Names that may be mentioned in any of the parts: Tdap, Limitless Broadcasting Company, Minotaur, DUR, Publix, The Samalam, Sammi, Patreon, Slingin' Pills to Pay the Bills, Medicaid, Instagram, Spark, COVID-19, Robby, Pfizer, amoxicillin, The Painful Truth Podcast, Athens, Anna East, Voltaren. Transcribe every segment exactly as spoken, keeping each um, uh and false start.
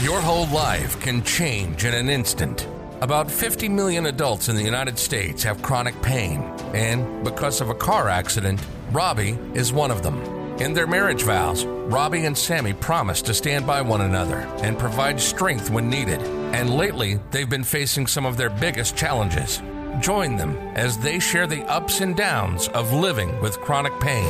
Your whole life can change in an instant. About fifty million adults in the United States have chronic pain, and because of a car accident, Robbie is one of them. In their marriage vows, Robbie and Sammy promise to stand by one another and provide strength when needed. And lately, they've been facing some of their biggest challenges. Join them as they share the ups and downs of living with chronic pain.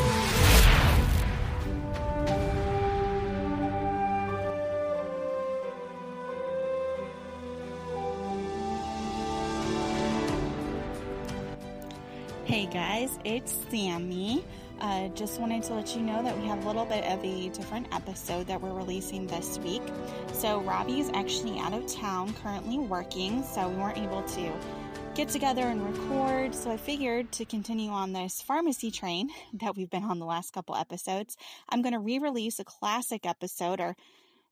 Hey guys, it's Sammy. Uh, just wanted to let you know that we have a little bit of a different episode that we're releasing this week. So Robbie is actually out of town, currently working, so we weren't able to get together and record. So I figured to continue on this pharmacy train that we've been on the last couple episodes, I'm going to re-release a classic episode, or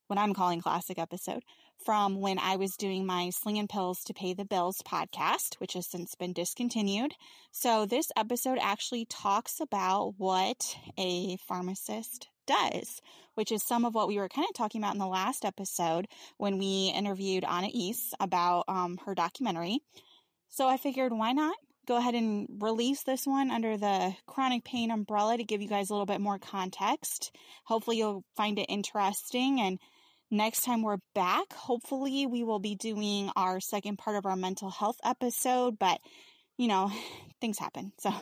what I'm calling classic episode, from when I was doing my Slingin' Pills to Pay the Bills podcast, which has since been discontinued. So this episode actually talks about what a pharmacist does, which is some of what we were kind of talking about in the last episode when we interviewed Anna East about um, her documentary. So I figured, why not go ahead and release this one under the chronic pain umbrella to give you guys a little bit more context. Hopefully you'll find it interesting, and next time we're back, hopefully we will be doing our second part of our mental health episode, but, you know, things happen, so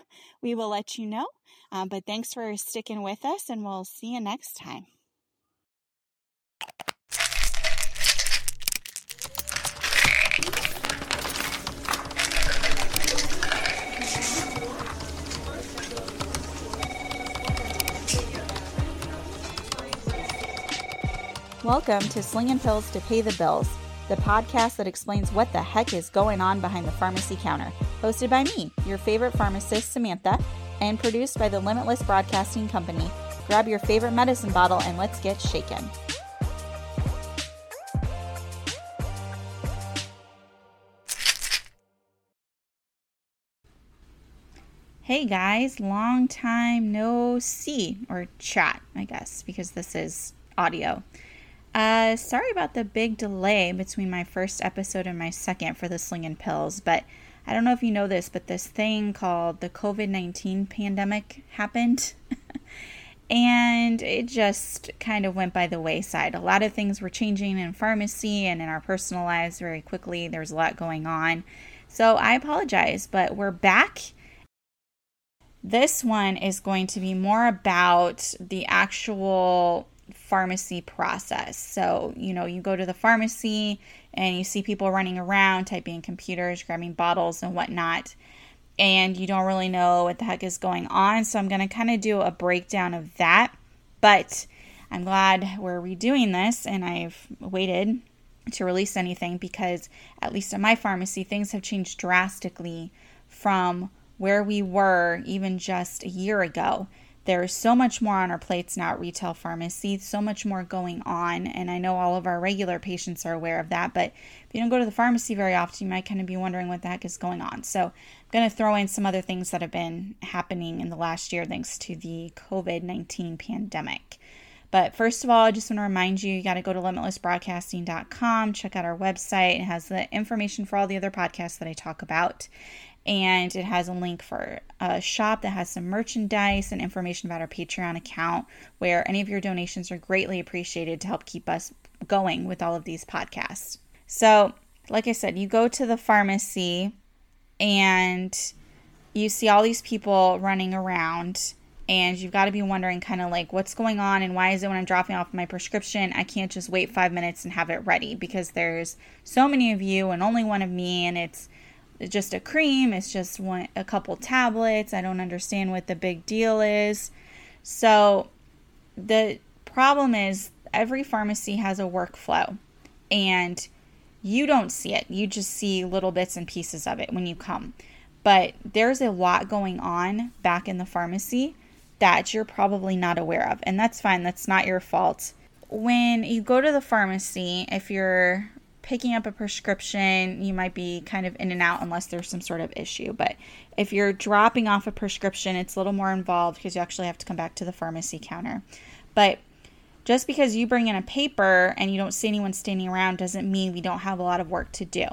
we will let you know. Um, but thanks for sticking with us, and we'll see you next time. Welcome to Slingin' Pills to Pay the Bills, the podcast that explains what the heck is going on behind the pharmacy counter. Hosted by me, your favorite pharmacist, Samantha, and produced by the Limitless Broadcasting Company. Grab your favorite medicine bottle and let's get shaken. Hey guys, long time no see, or chat, I guess, because this is audio. Uh, sorry about the big delay between my first episode and my second for the Slingin' Pills, but I don't know if you know this, but this thing called the covid nineteen pandemic happened, and it just kind of went by the wayside. A lot of things were changing in pharmacy and in our personal lives very quickly. There's a lot going on, so I apologize, but we're back. This one is going to be more about the actual pharmacy process. So, you know, you go to the pharmacy and you see people running around, typing in computers, grabbing bottles and whatnot, and you don't really know what the heck is going on. So I'm going to kind of do a breakdown of that, but I'm glad we're redoing this, and I've waited to release anything because, at least at my pharmacy, things have changed drastically from where we were even just a year ago. There's so much more on our plates now at retail pharmacy, so much more going on, and I know all of our regular patients are aware of that, but if you don't go to the pharmacy very often, you might kind of be wondering what the heck is going on. So I'm going to throw in some other things that have been happening in the last year thanks to the covid nineteen pandemic. But first of all, I just want to remind you, you got to go to limitless broadcasting dot com, check out our website. It has the information for all the other podcasts that I talk about. and it has a link for a shop that has some merchandise and information about our Patreon account, where any of your donations are greatly appreciated to help keep us going with all of these podcasts. So, like I said, you go to the pharmacy and you see all these people running around, and you've got to be wondering kind of like what's going on and why is it when I'm dropping off my prescription, I can't just wait five minutes and have it ready because there's so many of you and only one of me, and it's just a cream, it's just one, a couple tablets. I don't understand what the big deal is. So the problem is every pharmacy has a workflow, and you don't see it. You just see little bits and pieces of it when you come. But there's a lot going on back in the pharmacy that you're probably not aware of. And that's fine. That's not your fault. When you go to the pharmacy, if you're picking up a prescription, you might be kind of in and out unless there's some sort of issue. But if you're dropping off a prescription, it's a little more involved because you actually have to come back to the pharmacy counter. But just because you bring in a paper and you don't see anyone standing around doesn't mean we don't have a lot of work to do.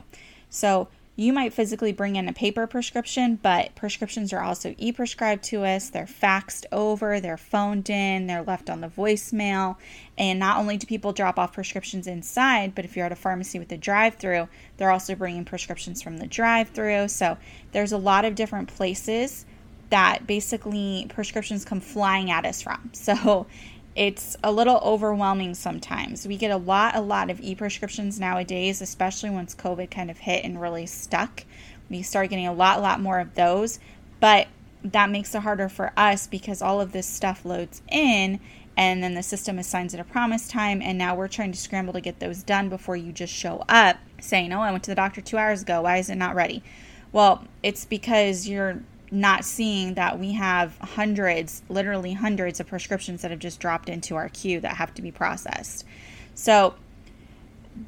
So you might physically bring in a paper prescription, but prescriptions are also e-prescribed to us. They're faxed over, they're phoned in, they're left on the voicemail. And not only do people drop off prescriptions inside, but if you're at a pharmacy with a drive-through, they're also bringing prescriptions from the drive-through. So there's a lot of different places that basically prescriptions come flying at us from. So it's a little overwhelming sometimes. We get a lot, a lot of e-prescriptions nowadays, especially once COVID kind of hit and really stuck. We start getting a lot, lot more of those, but that makes it harder for us because all of this stuff loads in and then the system assigns it a promise time, and now we're trying to scramble to get those done before you just show up saying, oh, I went to the doctor two hours ago. Why is it not ready? Well, it's because you're not seeing that we have hundreds, literally hundreds of prescriptions that have just dropped into our queue that have to be processed. So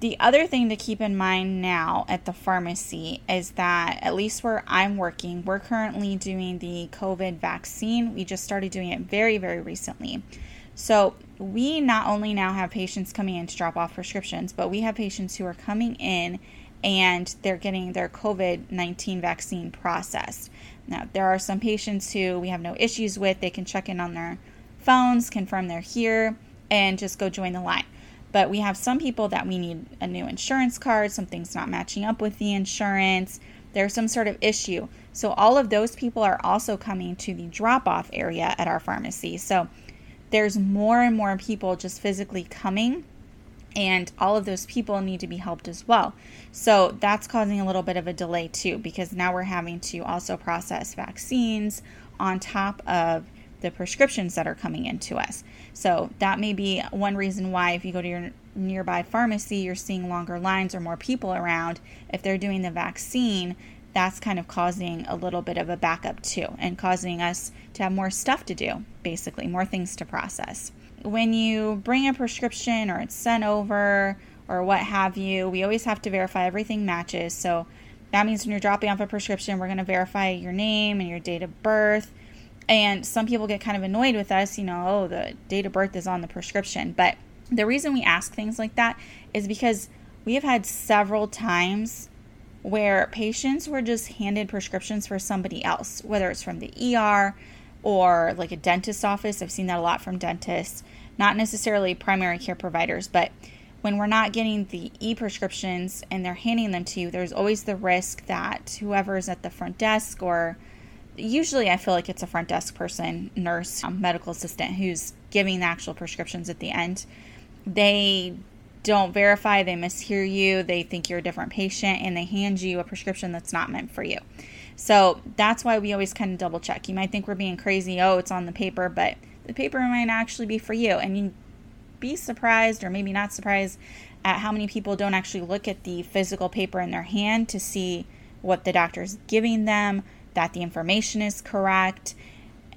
the other thing to keep in mind now at the pharmacy is that, at least where I'm working, we're currently doing the COVID vaccine. We just started doing it very, very recently. So we not only now have patients coming in to drop off prescriptions, but we have patients who are coming in and they're getting their COVID nineteen vaccine processed. Now, there are some patients who we have no issues with. They can check in on their phones, confirm they're here, and just go join the line. But we have some people that we need a new insurance card. Something's not matching up with the insurance. There's some sort of issue. So all of those people are also coming to the drop-off area at our pharmacy. So there's more and more people just physically coming, and all of those people need to be helped as well. So that's causing a little bit of a delay too, because now we're having to also process vaccines on top of the prescriptions that are coming into us. So that may be one reason why, if you go to your nearby pharmacy, you're seeing longer lines or more people around. If they're doing the vaccine, that's kind of causing a little bit of a backup too, and causing us to have more stuff to do, basically, more things to process. When you bring a prescription or it's sent over or what have you, we always have to verify everything matches. So that means when you're dropping off a prescription, we're going to verify your name and your date of birth. And some people get kind of annoyed with us, you know, oh, the date of birth is on the prescription. But the reason we ask things like that is because we have had several times where patients were just handed prescriptions for somebody else, whether it's from the E R or like a dentist's office. I've seen that a lot from dentists, not necessarily primary care providers, but when we're not getting the e-prescriptions and they're handing them to you, there's always the risk that whoever's at the front desk, or usually I feel like it's a front desk person, nurse, medical assistant who's giving the actual prescriptions at the end, they don't verify, they mishear you, they think you're a different patient, and they hand you a prescription that's not meant for you. So that's why we always kind of double check. You might think we're being crazy, oh, it's on the paper, but the paper might actually be for you. And you'd be surprised, or maybe not surprised, at how many people don't actually look at the physical paper in their hand to see what the doctor's giving them, that the information is correct.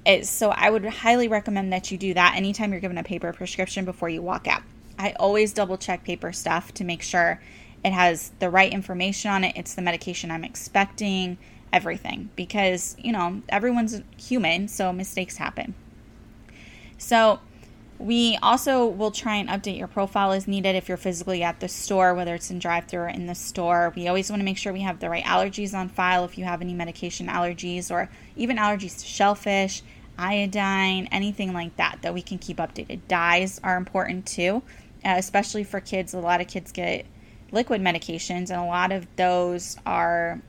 It's, so I would highly recommend that you do that anytime you're given a paper prescription before you walk out. I always double check paper stuff to make sure it has the right information on it. It's the medication I'm expecting, everything, because, you know, everyone's human, so mistakes happen. So We also will try and update your profile as needed if you're physically at the store, whether it's in drive-thru or in the store. We always want to make sure we have the right allergies on file if you have any medication allergies or even allergies to shellfish, iodine, anything like that that we can keep updated. Dyes are important too, uh, especially for kids. A lot of kids get liquid medications, and a lot of those are,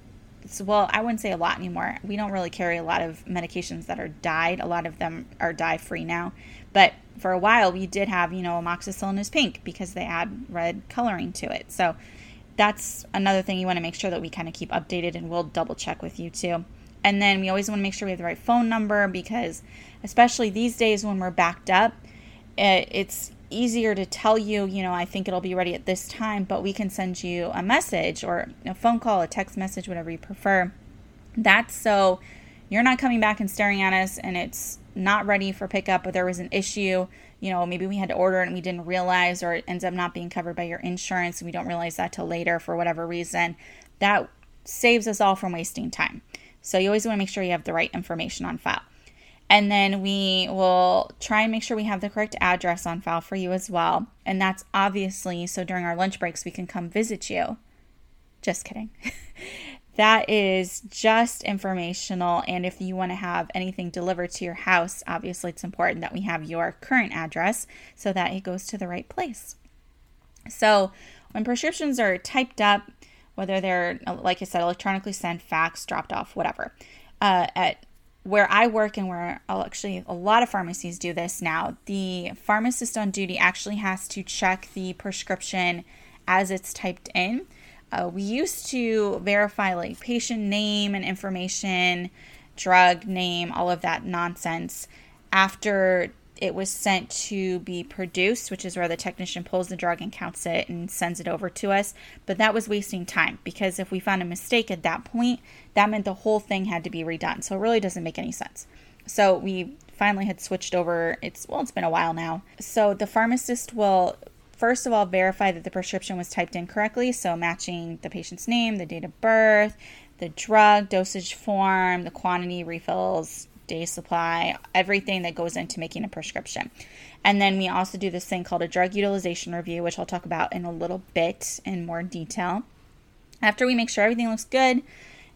well, I wouldn't say a lot anymore. We don't really carry a lot of medications that are dyed. A lot of them are dye-free now. But for a while, we did have, you know, amoxicillin is pink because they add red coloring to it. So that's another thing you want to make sure that we kind of keep updated, and we'll double-check with you too. And then we always want to make sure we have the right phone number, because especially these days when we're backed up, it's easier to tell you, you know, I think it'll be ready at this time, but we can send you a message or a phone call, a text message, whatever you prefer. That's so you're not coming back and staring at us and it's not ready for pickup, or there was an issue, you know, maybe we had to order it and we didn't realize, or it ends up not being covered by your insurance and we don't realize that till later for whatever reason. That saves us all from wasting time. So you always want to make sure you have the right information on file. And then we will try and make sure we have the correct address on file for you as well. And that's obviously so during our lunch breaks we can come visit you. Just kidding. That is just informational. And if you want to have anything delivered to your house, obviously it's important that we have your current address so that it goes to the right place. So when prescriptions are typed up, whether they're, like I said, electronically sent, faxed, dropped off, whatever, uh, at where I work and where actually a lot of pharmacies do this now, the pharmacist on duty actually has to check the prescription as it's typed in. Uh, we used to verify like patient name and information, drug name, all of that nonsense after it was sent to be produced, which is where the technician pulls the drug and counts it and sends it over to us. But that was wasting time, because if we found a mistake at that point, that meant the whole thing had to be redone. So it really doesn't make any sense. So we finally had switched over. It's, well, it's been a while now. So the pharmacist will, first of all, verify that the prescription was typed in correctly. So matching the patient's name, the date of birth, the drug, dosage form, the quantity, refills, day supply, everything that goes into making a prescription. And then we also do this thing called a drug utilization review, which I'll talk about in a little bit in more detail. After we make sure everything looks good,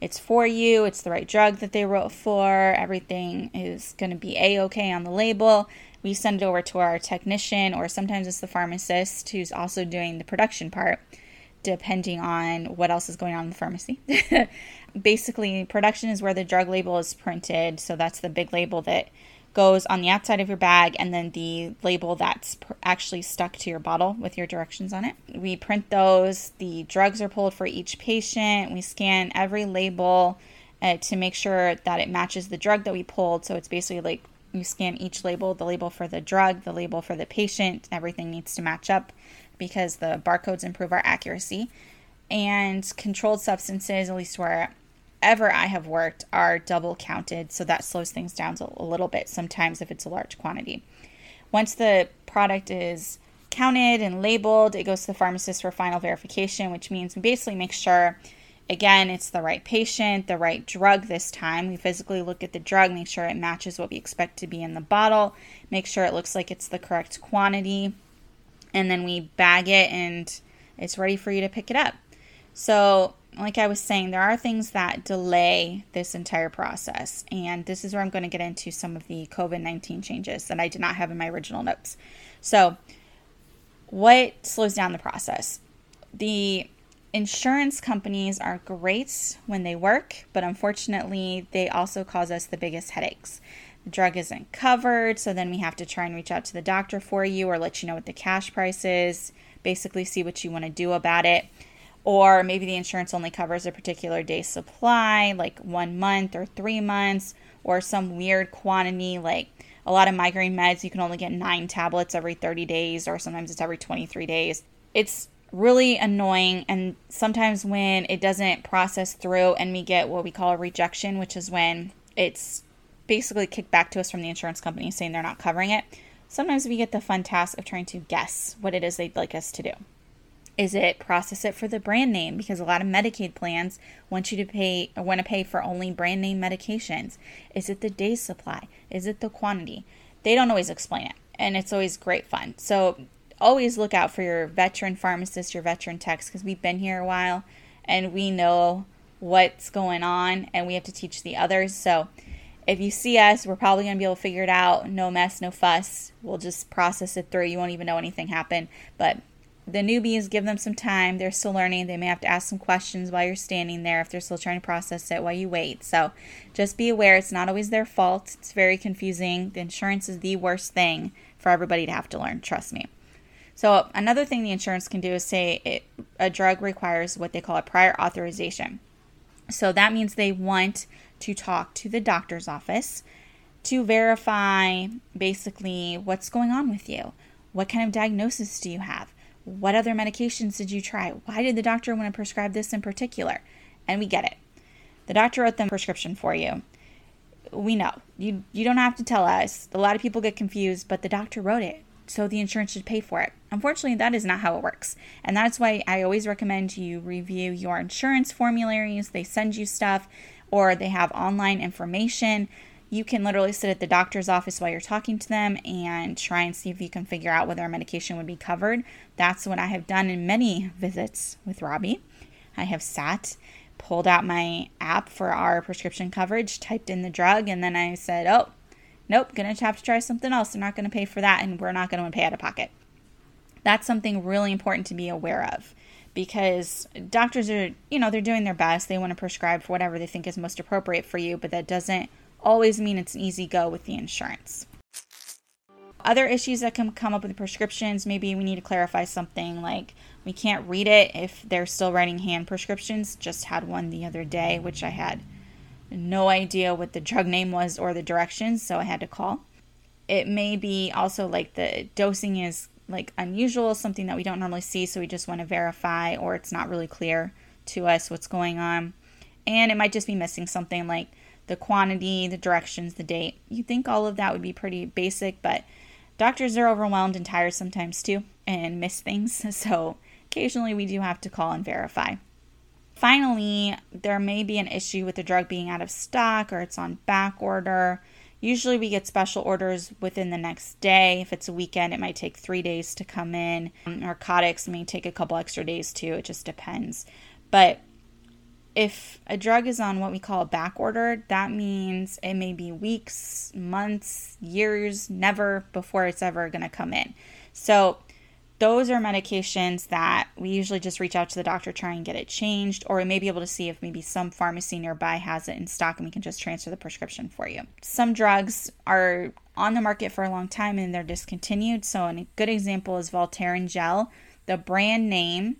it's for you, it's the right drug that they wrote for, everything is going to be A-okay on the label, we send it over to our technician, or sometimes it's the pharmacist who's also doing the production part, depending on what else is going on in the pharmacy. Basically, production is where the drug label is printed. So that's the big label that goes on the outside of your bag, and then the label that's pr- actually stuck to your bottle with your directions on it. We print those. The drugs are pulled for each patient. We scan every label uh, to make sure that it matches the drug that we pulled. So it's basically like you scan each label, the label for the drug, the label for the patient. Everything needs to match up, because the barcodes improve our accuracy. And controlled substances, at least wherever I have worked, are double counted, so that slows things down a little bit sometimes if it's a large quantity. Once the product is counted and labeled, it goes to the pharmacist for final verification, which means we basically make sure, again, it's the right patient, the right drug this time. We physically look at the drug, make sure it matches what we expect to be in the bottle, make sure it looks like it's the correct quantity, and then we bag it and it's ready for you to pick it up. So like I was saying, there are things that delay this entire process. And this is where I'm going to get into some of the covid nineteen changes that I did not have in my original notes. So what slows down the process? The insurance companies are great when they work, but unfortunately, they also cause us the biggest headaches. The drug isn't covered, so then we have to try and reach out to the doctor for you, or let you know what the cash price is, basically see what you want to do about it. Or maybe the insurance only covers a particular day's supply, like one month or three months, or some weird quantity, like a lot of migraine meds, you can only get nine tablets every thirty days, or sometimes it's every twenty-three days. It's really annoying, and sometimes when it doesn't process through and we get what we call a rejection, which is when it's basically kicked back to us from the insurance company saying they're not covering it. Sometimes we get the fun task of trying to guess what it is they'd like us to do. Is it process it for the brand name? Because a lot of Medicaid plans want you to pay, or want to pay for only brand name medications. Is it the day supply? Is it the quantity? They don't always explain it. and it's always great fun. So always look out for your veteran pharmacist, your veteran techs, because we've been here a while and we know what's going on and we have to teach the others. So if you see us, we're probably going to be able to figure it out. No mess, no fuss. We'll just process it through. You won't even know anything happened. But the newbies, give them some time. They're still learning. They may have to ask some questions while you're standing there if they're still trying to process it while you wait. So just be aware. It's not always their fault. It's very confusing. The insurance is the worst thing for everybody to have to learn. Trust me. So another thing the insurance can do is say it, a drug requires what they call a prior authorization. So that means they want to talk to the doctor's office to verify basically what's going on with you. What kind of diagnosis do you have? What other medications did you try? Why did the doctor want to prescribe this in particular? And we get it. The doctor wrote them a prescription for you. We know. You you don't have to tell us. A lot of people get confused, but the doctor wrote it, so the insurance should pay for it. Unfortunately, that is not how it works. And that's why I always recommend you review your insurance formularies. They send you stuff, or they have online information. You can literally sit at the doctor's office while you're talking to them and try and see if you can figure out whether a medication would be covered. That's what I have done in many visits with Robbie. I have sat, pulled out my app for our prescription coverage, typed in the drug, and then I said, oh, nope, going to have to try something else. They're not going to pay for that, and we're not going to pay out of pocket. That's something really important to be aware of, because doctors are, you know, they're doing their best. They want to prescribe for whatever they think is most appropriate for you, but that doesn't always mean it's an easy go with the insurance. Other issues that can come up with the prescriptions, maybe we need to clarify something like we can't read it if they're still writing hand prescriptions. Just had one the other day, which I had no idea what the drug name was or the directions, so I had to call. It may be also like the dosing is like unusual, something that we don't normally see, so we just want to verify, or it's not really clear to us what's going on. And it might just be missing something like the quantity, the directions, the date. You'd think all of that would be pretty basic, but doctors are overwhelmed and tired sometimes too and miss things. So occasionally we do have to call and verify. Finally, there may be an issue with the drug being out of stock or it's on back order. Usually we get special orders within the next day. If it's a weekend, it might take three days to come in. Narcotics may take a couple extra days too. It just depends. But if a drug is on what we call a back order, that means it may be weeks, months, years, never before it's ever going to come in. So those are medications that we usually just reach out to the doctor, try and get it changed, or we may be able to see if maybe some pharmacy nearby has it in stock and we can just transfer the prescription for you. Some drugs are on the market for a long time and they're discontinued. So a good example is Voltaren gel. The brand name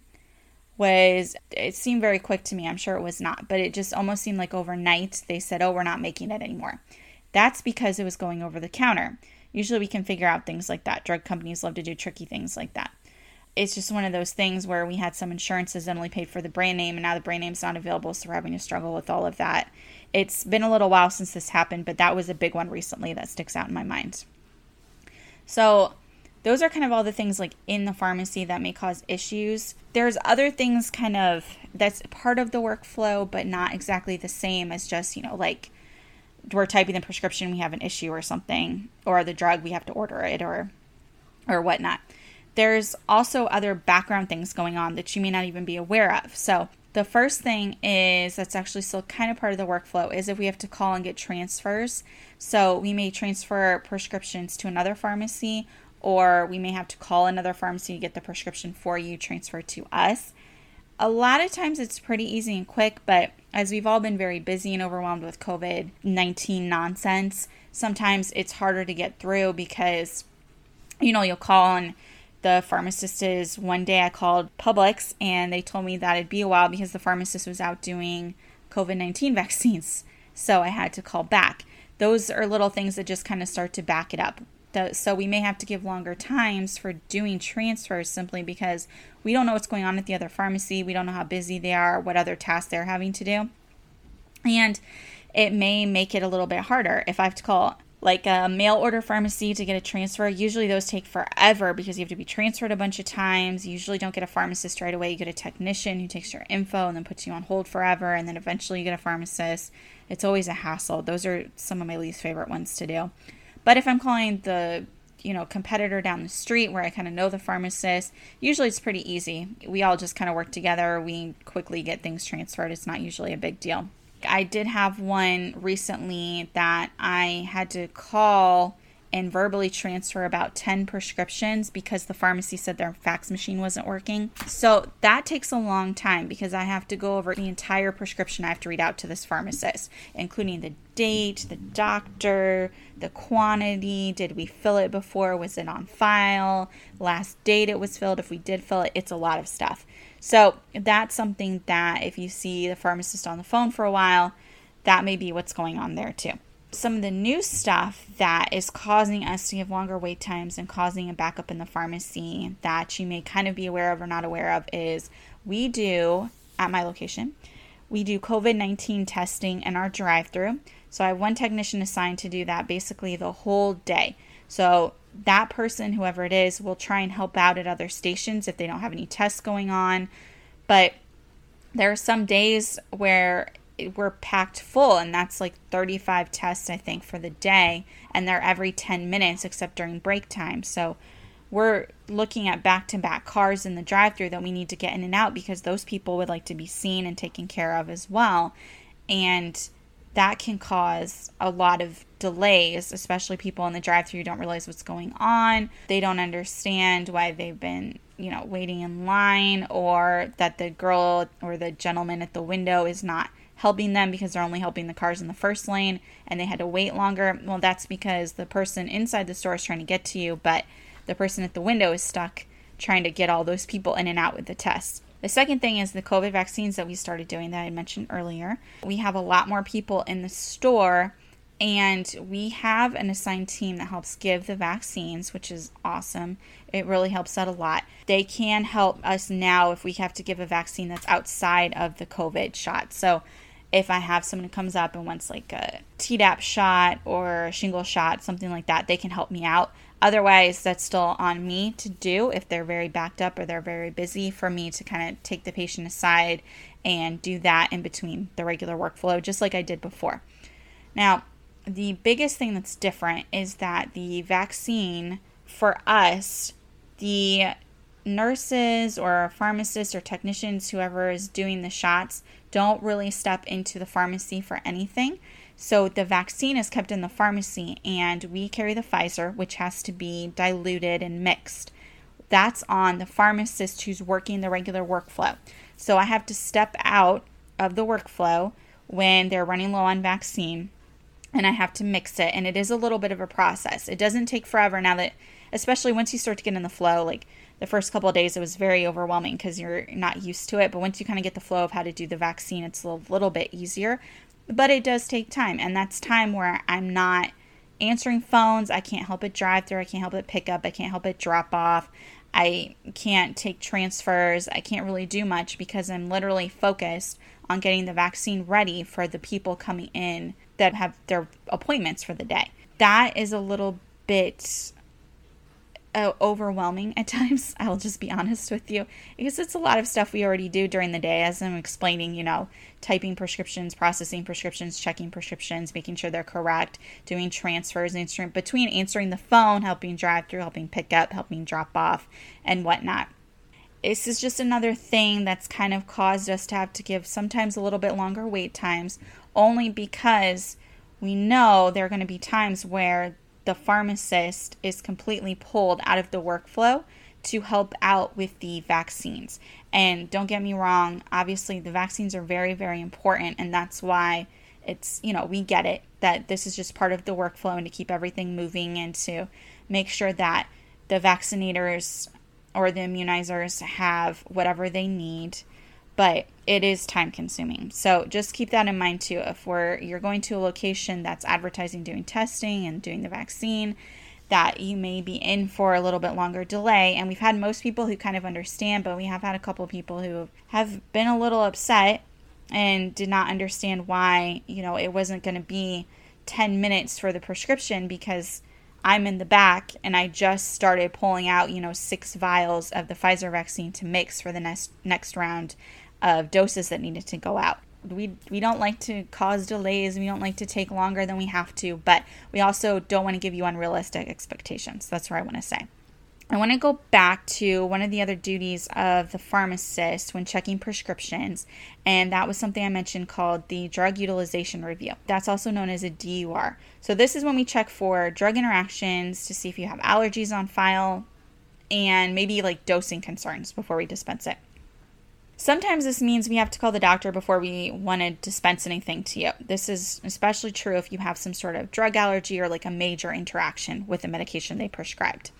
was, it seemed very quick to me, I'm sure it was not, but it just almost seemed like overnight they said, oh, we're not making it anymore. That's because it was going over the counter. Usually we can figure out things like that. Drug companies love to do tricky things like that. It's just one of those things where we had some insurances that only paid for the brand name, and now the brand name's not available, so we're having to struggle with all of that. It's been a little while since this happened, but that was a big one recently that sticks out in my mind. So those are kind of all the things like in the pharmacy that may cause issues. There's other things kind of that's part of the workflow, but not exactly the same as just, you know, like we're typing the prescription, we have an issue or something, or the drug, we have to order it or, or whatnot. There's also other background things going on that you may not even be aware of. So the first thing is that's actually still kind of part of the workflow is if we have to call and get transfers. So we may transfer prescriptions to another pharmacy, or we may have to call another pharmacy to get the prescription for you transferred to us. A lot of times it's pretty easy and quick, but as we've all been very busy and overwhelmed with covid nineteen nonsense, sometimes it's harder to get through because, you know, you'll call and the pharmacist is, one day I called Publix and they told me that it'd be a while because the pharmacist was out doing covid nineteen vaccines. So I had to call back. Those are little things that just kind of start to back it up. So we may have to give longer times for doing transfers simply because we don't know what's going on at the other pharmacy. We don't know how busy they are, what other tasks they're having to do. And it may make it a little bit harder. If I have to call like a mail order pharmacy to get a transfer, usually those take forever because you have to be transferred a bunch of times. You usually don't get a pharmacist right away. You get a technician who takes your info and then puts you on hold forever. And then eventually you get a pharmacist. It's always a hassle. Those are some of my least favorite ones to do. But if I'm calling the you know, competitor down the street where I kind of know the pharmacist. Usually it's pretty easy. We all just kind of work together. We quickly get things transferred. It's not usually a big deal. I did have one recently that I had to call and verbally transfer about ten prescriptions because the pharmacy said their fax machine wasn't working. So that takes a long time because I have to go over the entire prescription I have to read out to this pharmacist, including the date, the doctor, the quantity, did we fill it before, was it on file, last date it was filled, if we did fill it. It's a lot of stuff. So that's something that if you see the pharmacist on the phone for a while, that may be what's going on there too. Some of the new stuff that is causing us to have longer wait times and causing a backup in the pharmacy that you may kind of be aware of or not aware of is we do, at my location, we do COVID nineteen testing in our drive-thru. So I have one technician assigned to do that basically the whole day. So that person, whoever it is, will try and help out at other stations if they don't have any tests going on. But there are some days where we're packed full, and that's like thirty-five tests, I think, for the day, and they're every ten minutes except during break time. So we're looking at back-to-back cars in the drive-thru that we need to get in and out because those people would like to be seen and taken care of as well. And that can cause a lot of delays, especially people in the drive-thru who don't realize what's going on. They don't understand why they've been, you know, waiting in line, or that the girl or the gentleman at the window is not helping them because they're only helping the cars in the first lane and they had to wait longer. Well, that's because the person inside the store is trying to get to you, but the person at the window is stuck trying to get all those people in and out with the tests. The second thing is the COVID vaccines that we started doing that I mentioned earlier. We have a lot more people in the store, and we have an assigned team that helps give the vaccines, which is awesome. It really helps out a lot. They can help us now if we have to give a vaccine that's outside of the COVID shot. So if I have someone who comes up and wants like a Tdap shot or a shingle shot, something like that, they can help me out. Otherwise, that's still on me to do if they're very backed up or they're very busy, for me to kind of take the patient aside and do that in between the regular workflow, just like I did before. Now, the biggest thing that's different is that the vaccine, for us, the nurses or pharmacists or technicians, whoever is doing the shots, don't really step into the pharmacy for anything. So the vaccine is kept in the pharmacy, and we carry the Pfizer, which has to be diluted and mixed. That's on the pharmacist who's working the regular workflow. So I have to step out of the workflow when they're running low on vaccine, and I have to mix it. And it is a little bit of a process. It doesn't take forever now that, especially once you start to get in the flow. Like the first couple of days, it was very overwhelming because you're not used to it. But once you kind of get the flow of how to do the vaccine, it's a little, little bit easier. But it does take time. And that's time where I'm not answering phones. I can't help it drive through. I can't help it pick up. I can't help it drop off. I can't take transfers. I can't really do much because I'm literally focused on getting the vaccine ready for the people coming in that have their appointments for the day. That is a little bit uh, overwhelming at times. I'll just be honest with you, because it's a lot of stuff we already do during the day. As I'm explaining, you know, typing prescriptions, processing prescriptions, checking prescriptions, making sure they're correct, doing transfers, answering, between answering the phone, helping drive through, helping pick up, helping drop off, and whatnot. This is just another thing that's kind of caused us to have to give sometimes a little bit longer wait times, only because we know there are going to be times where the pharmacist is completely pulled out of the workflow to help out with the vaccines. And don't get me wrong, obviously the vaccines are very, very important, and that's why it's, you know, we get it that this is just part of the workflow and to keep everything moving and to make sure that the vaccinators or the immunizers have whatever they need. But it is time consuming. So just keep that in mind too. If we're, you're going to a location that's advertising doing testing and doing the vaccine, that you may be in for a little bit longer delay. And we've had most people who kind of understand, but we have had a couple people who have been a little upset and did not understand why, you know, it wasn't going to be ten minutes for the prescription, because I'm in the back and I just started pulling out, you know, six vials of the Pfizer vaccine to mix for the next next round of doses that needed to go out. we we don't like to cause delays. We don't like to take longer than we have to, but we also don't want to give you unrealistic expectations. That's what I want to say. I want to go back to one of the other duties of the pharmacist when checking prescriptions, and that was something I mentioned called the drug utilization review. That's also known as a D U R. So this is when we check for drug interactions to see if you have allergies on file and maybe like dosing concerns before we dispense it. Sometimes this means we have to call the doctor before we want to dispense anything to you. This is especially true if you have some sort of drug allergy or like a major interaction with the medication they prescribed.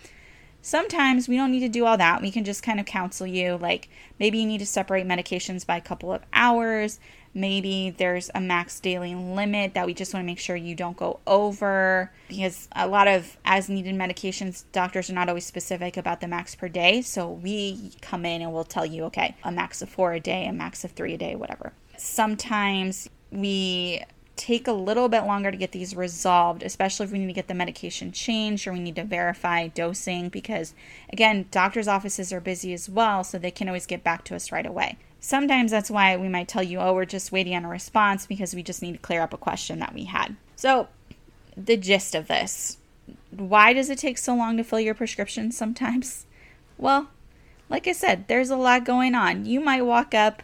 Sometimes we don't need to do all that. We can just kind of counsel you, like maybe you need to separate medications by a couple of hours. Maybe there's a max daily limit that we just want to make sure you don't go over, because a lot of as needed medications, doctors are not always specific about the max per day. So we come in and we'll tell you, okay, a max of four a day, a max of three a day, whatever. Sometimes we take a little bit longer to get these resolved, especially if we need to get the medication changed or we need to verify dosing, because again, doctors' offices are busy as well, so they can always get back to us right away. Sometimes that's why we might tell you, oh, we're just waiting on a response because we just need to clear up a question that we had. So the gist of this, why does it take so long to fill your prescription sometimes? Well, like I said, there's a lot going on. You might walk up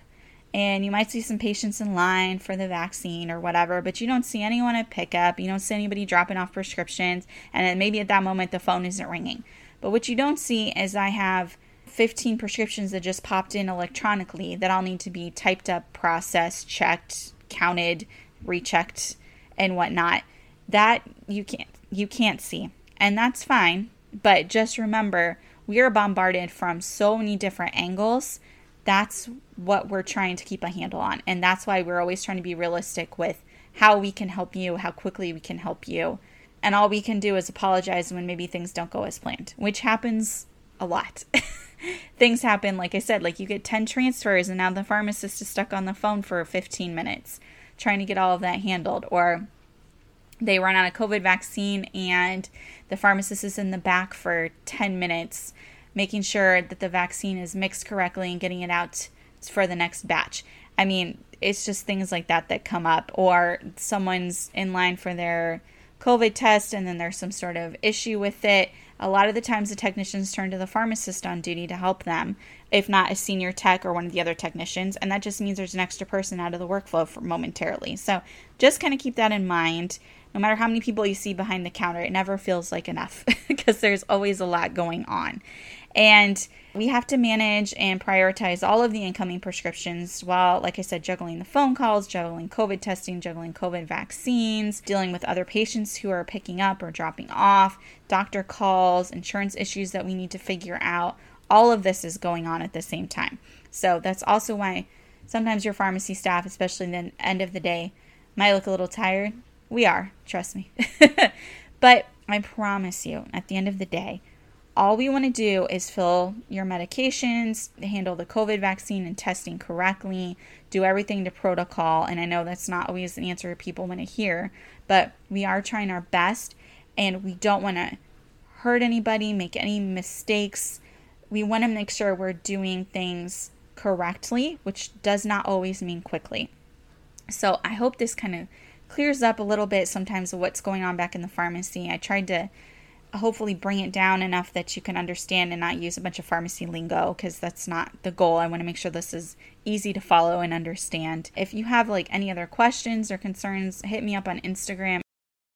and you might see some patients in line for the vaccine or whatever, but you don't see anyone at pickup. You don't see anybody dropping off prescriptions. And maybe at that moment, the phone isn't ringing. But what you don't see is I have fifteen prescriptions that just popped in electronically that all need to be typed up, processed, checked, counted, rechecked, and whatnot. That you can't, you can't see. And that's fine. But just remember, we are bombarded from so many different angles. That's what we're trying to keep a handle on. And that's why we're always trying to be realistic with how we can help you, how quickly we can help you. And all we can do is apologize when maybe things don't go as planned, which happens a lot. Things happen, like I said, like you get ten transfers and now the pharmacist is stuck on the phone for fifteen minutes trying to get all of that handled. Or they run out of COVID vaccine and the pharmacist is in the back for ten minutes making sure that the vaccine is mixed correctly and getting it out for the next batch. I mean, it's just things like that that come up. Or someone's in line for their COVID test and then there's some sort of issue with it. A lot of the times the technicians turn to the pharmacist on duty to help them, if not a senior tech or one of the other technicians. And that just means there's an extra person out of the workflow for momentarily. So just kind of keep that in mind. No matter how many people you see behind the counter, it never feels like enough because there's always a lot going on. And we have to manage and prioritize all of the incoming prescriptions while, like I said, juggling the phone calls, juggling COVID testing, juggling COVID vaccines, dealing with other patients who are picking up or dropping off, doctor calls, insurance issues that we need to figure out. All of this is going on at the same time. So that's also why sometimes your pharmacy staff, especially in the end of the day, might look a little tired. We are, trust me. But I promise you, at the end of the day, all we want to do is fill your medications, handle the COVID vaccine and testing correctly, do everything to protocol. And I know that's not always an answer people want to hear, but we are trying our best and we don't want to hurt anybody, make any mistakes. We want to make sure we're doing things correctly, which does not always mean quickly. So I hope this kind of clears up a little bit sometimes of what's going on back in the pharmacy. I tried to hopefully bring it down enough that you can understand and not use a bunch of pharmacy lingo, because that's not the goal. I want to make sure this is easy to follow and understand. If you have like any other questions or concerns, hit me up on Instagram.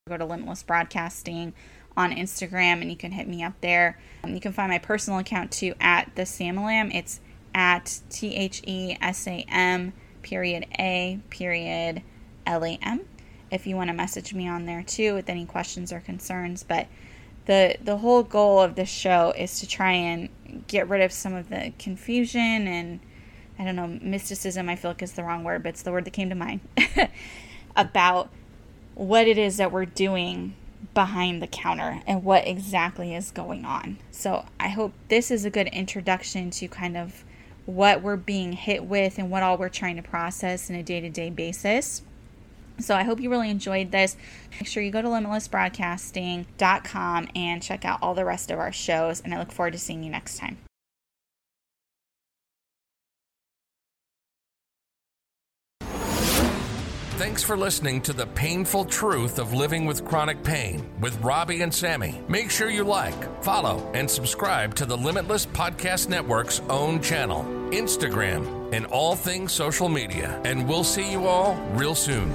Go to Limitless Broadcasting on Instagram and you can hit me up there. Um, you can find my personal account too at The Samalam. It's at T H E S A M period A period L A M. If you want to message me on there too with any questions or concerns. But The the whole goal of this show is to try and get rid of some of the confusion and, I don't know, mysticism I feel like is the wrong word, but it's the word that came to mind, about what it is that we're doing behind the counter and what exactly is going on. So I hope this is a good introduction to kind of what we're being hit with and what all we're trying to process on a day-to-day basis. So I hope you really enjoyed this. Make sure you go to limitless broadcasting dot com and check out all the rest of our shows. And I look forward to seeing you next time. Thanks for listening to The Painful Truth of Living with Chronic Pain with Robbie and Sammy. Make sure you like, follow, and subscribe to the Limitless Podcast Network's own channel, Instagram, and all things social media. And we'll see you all real soon.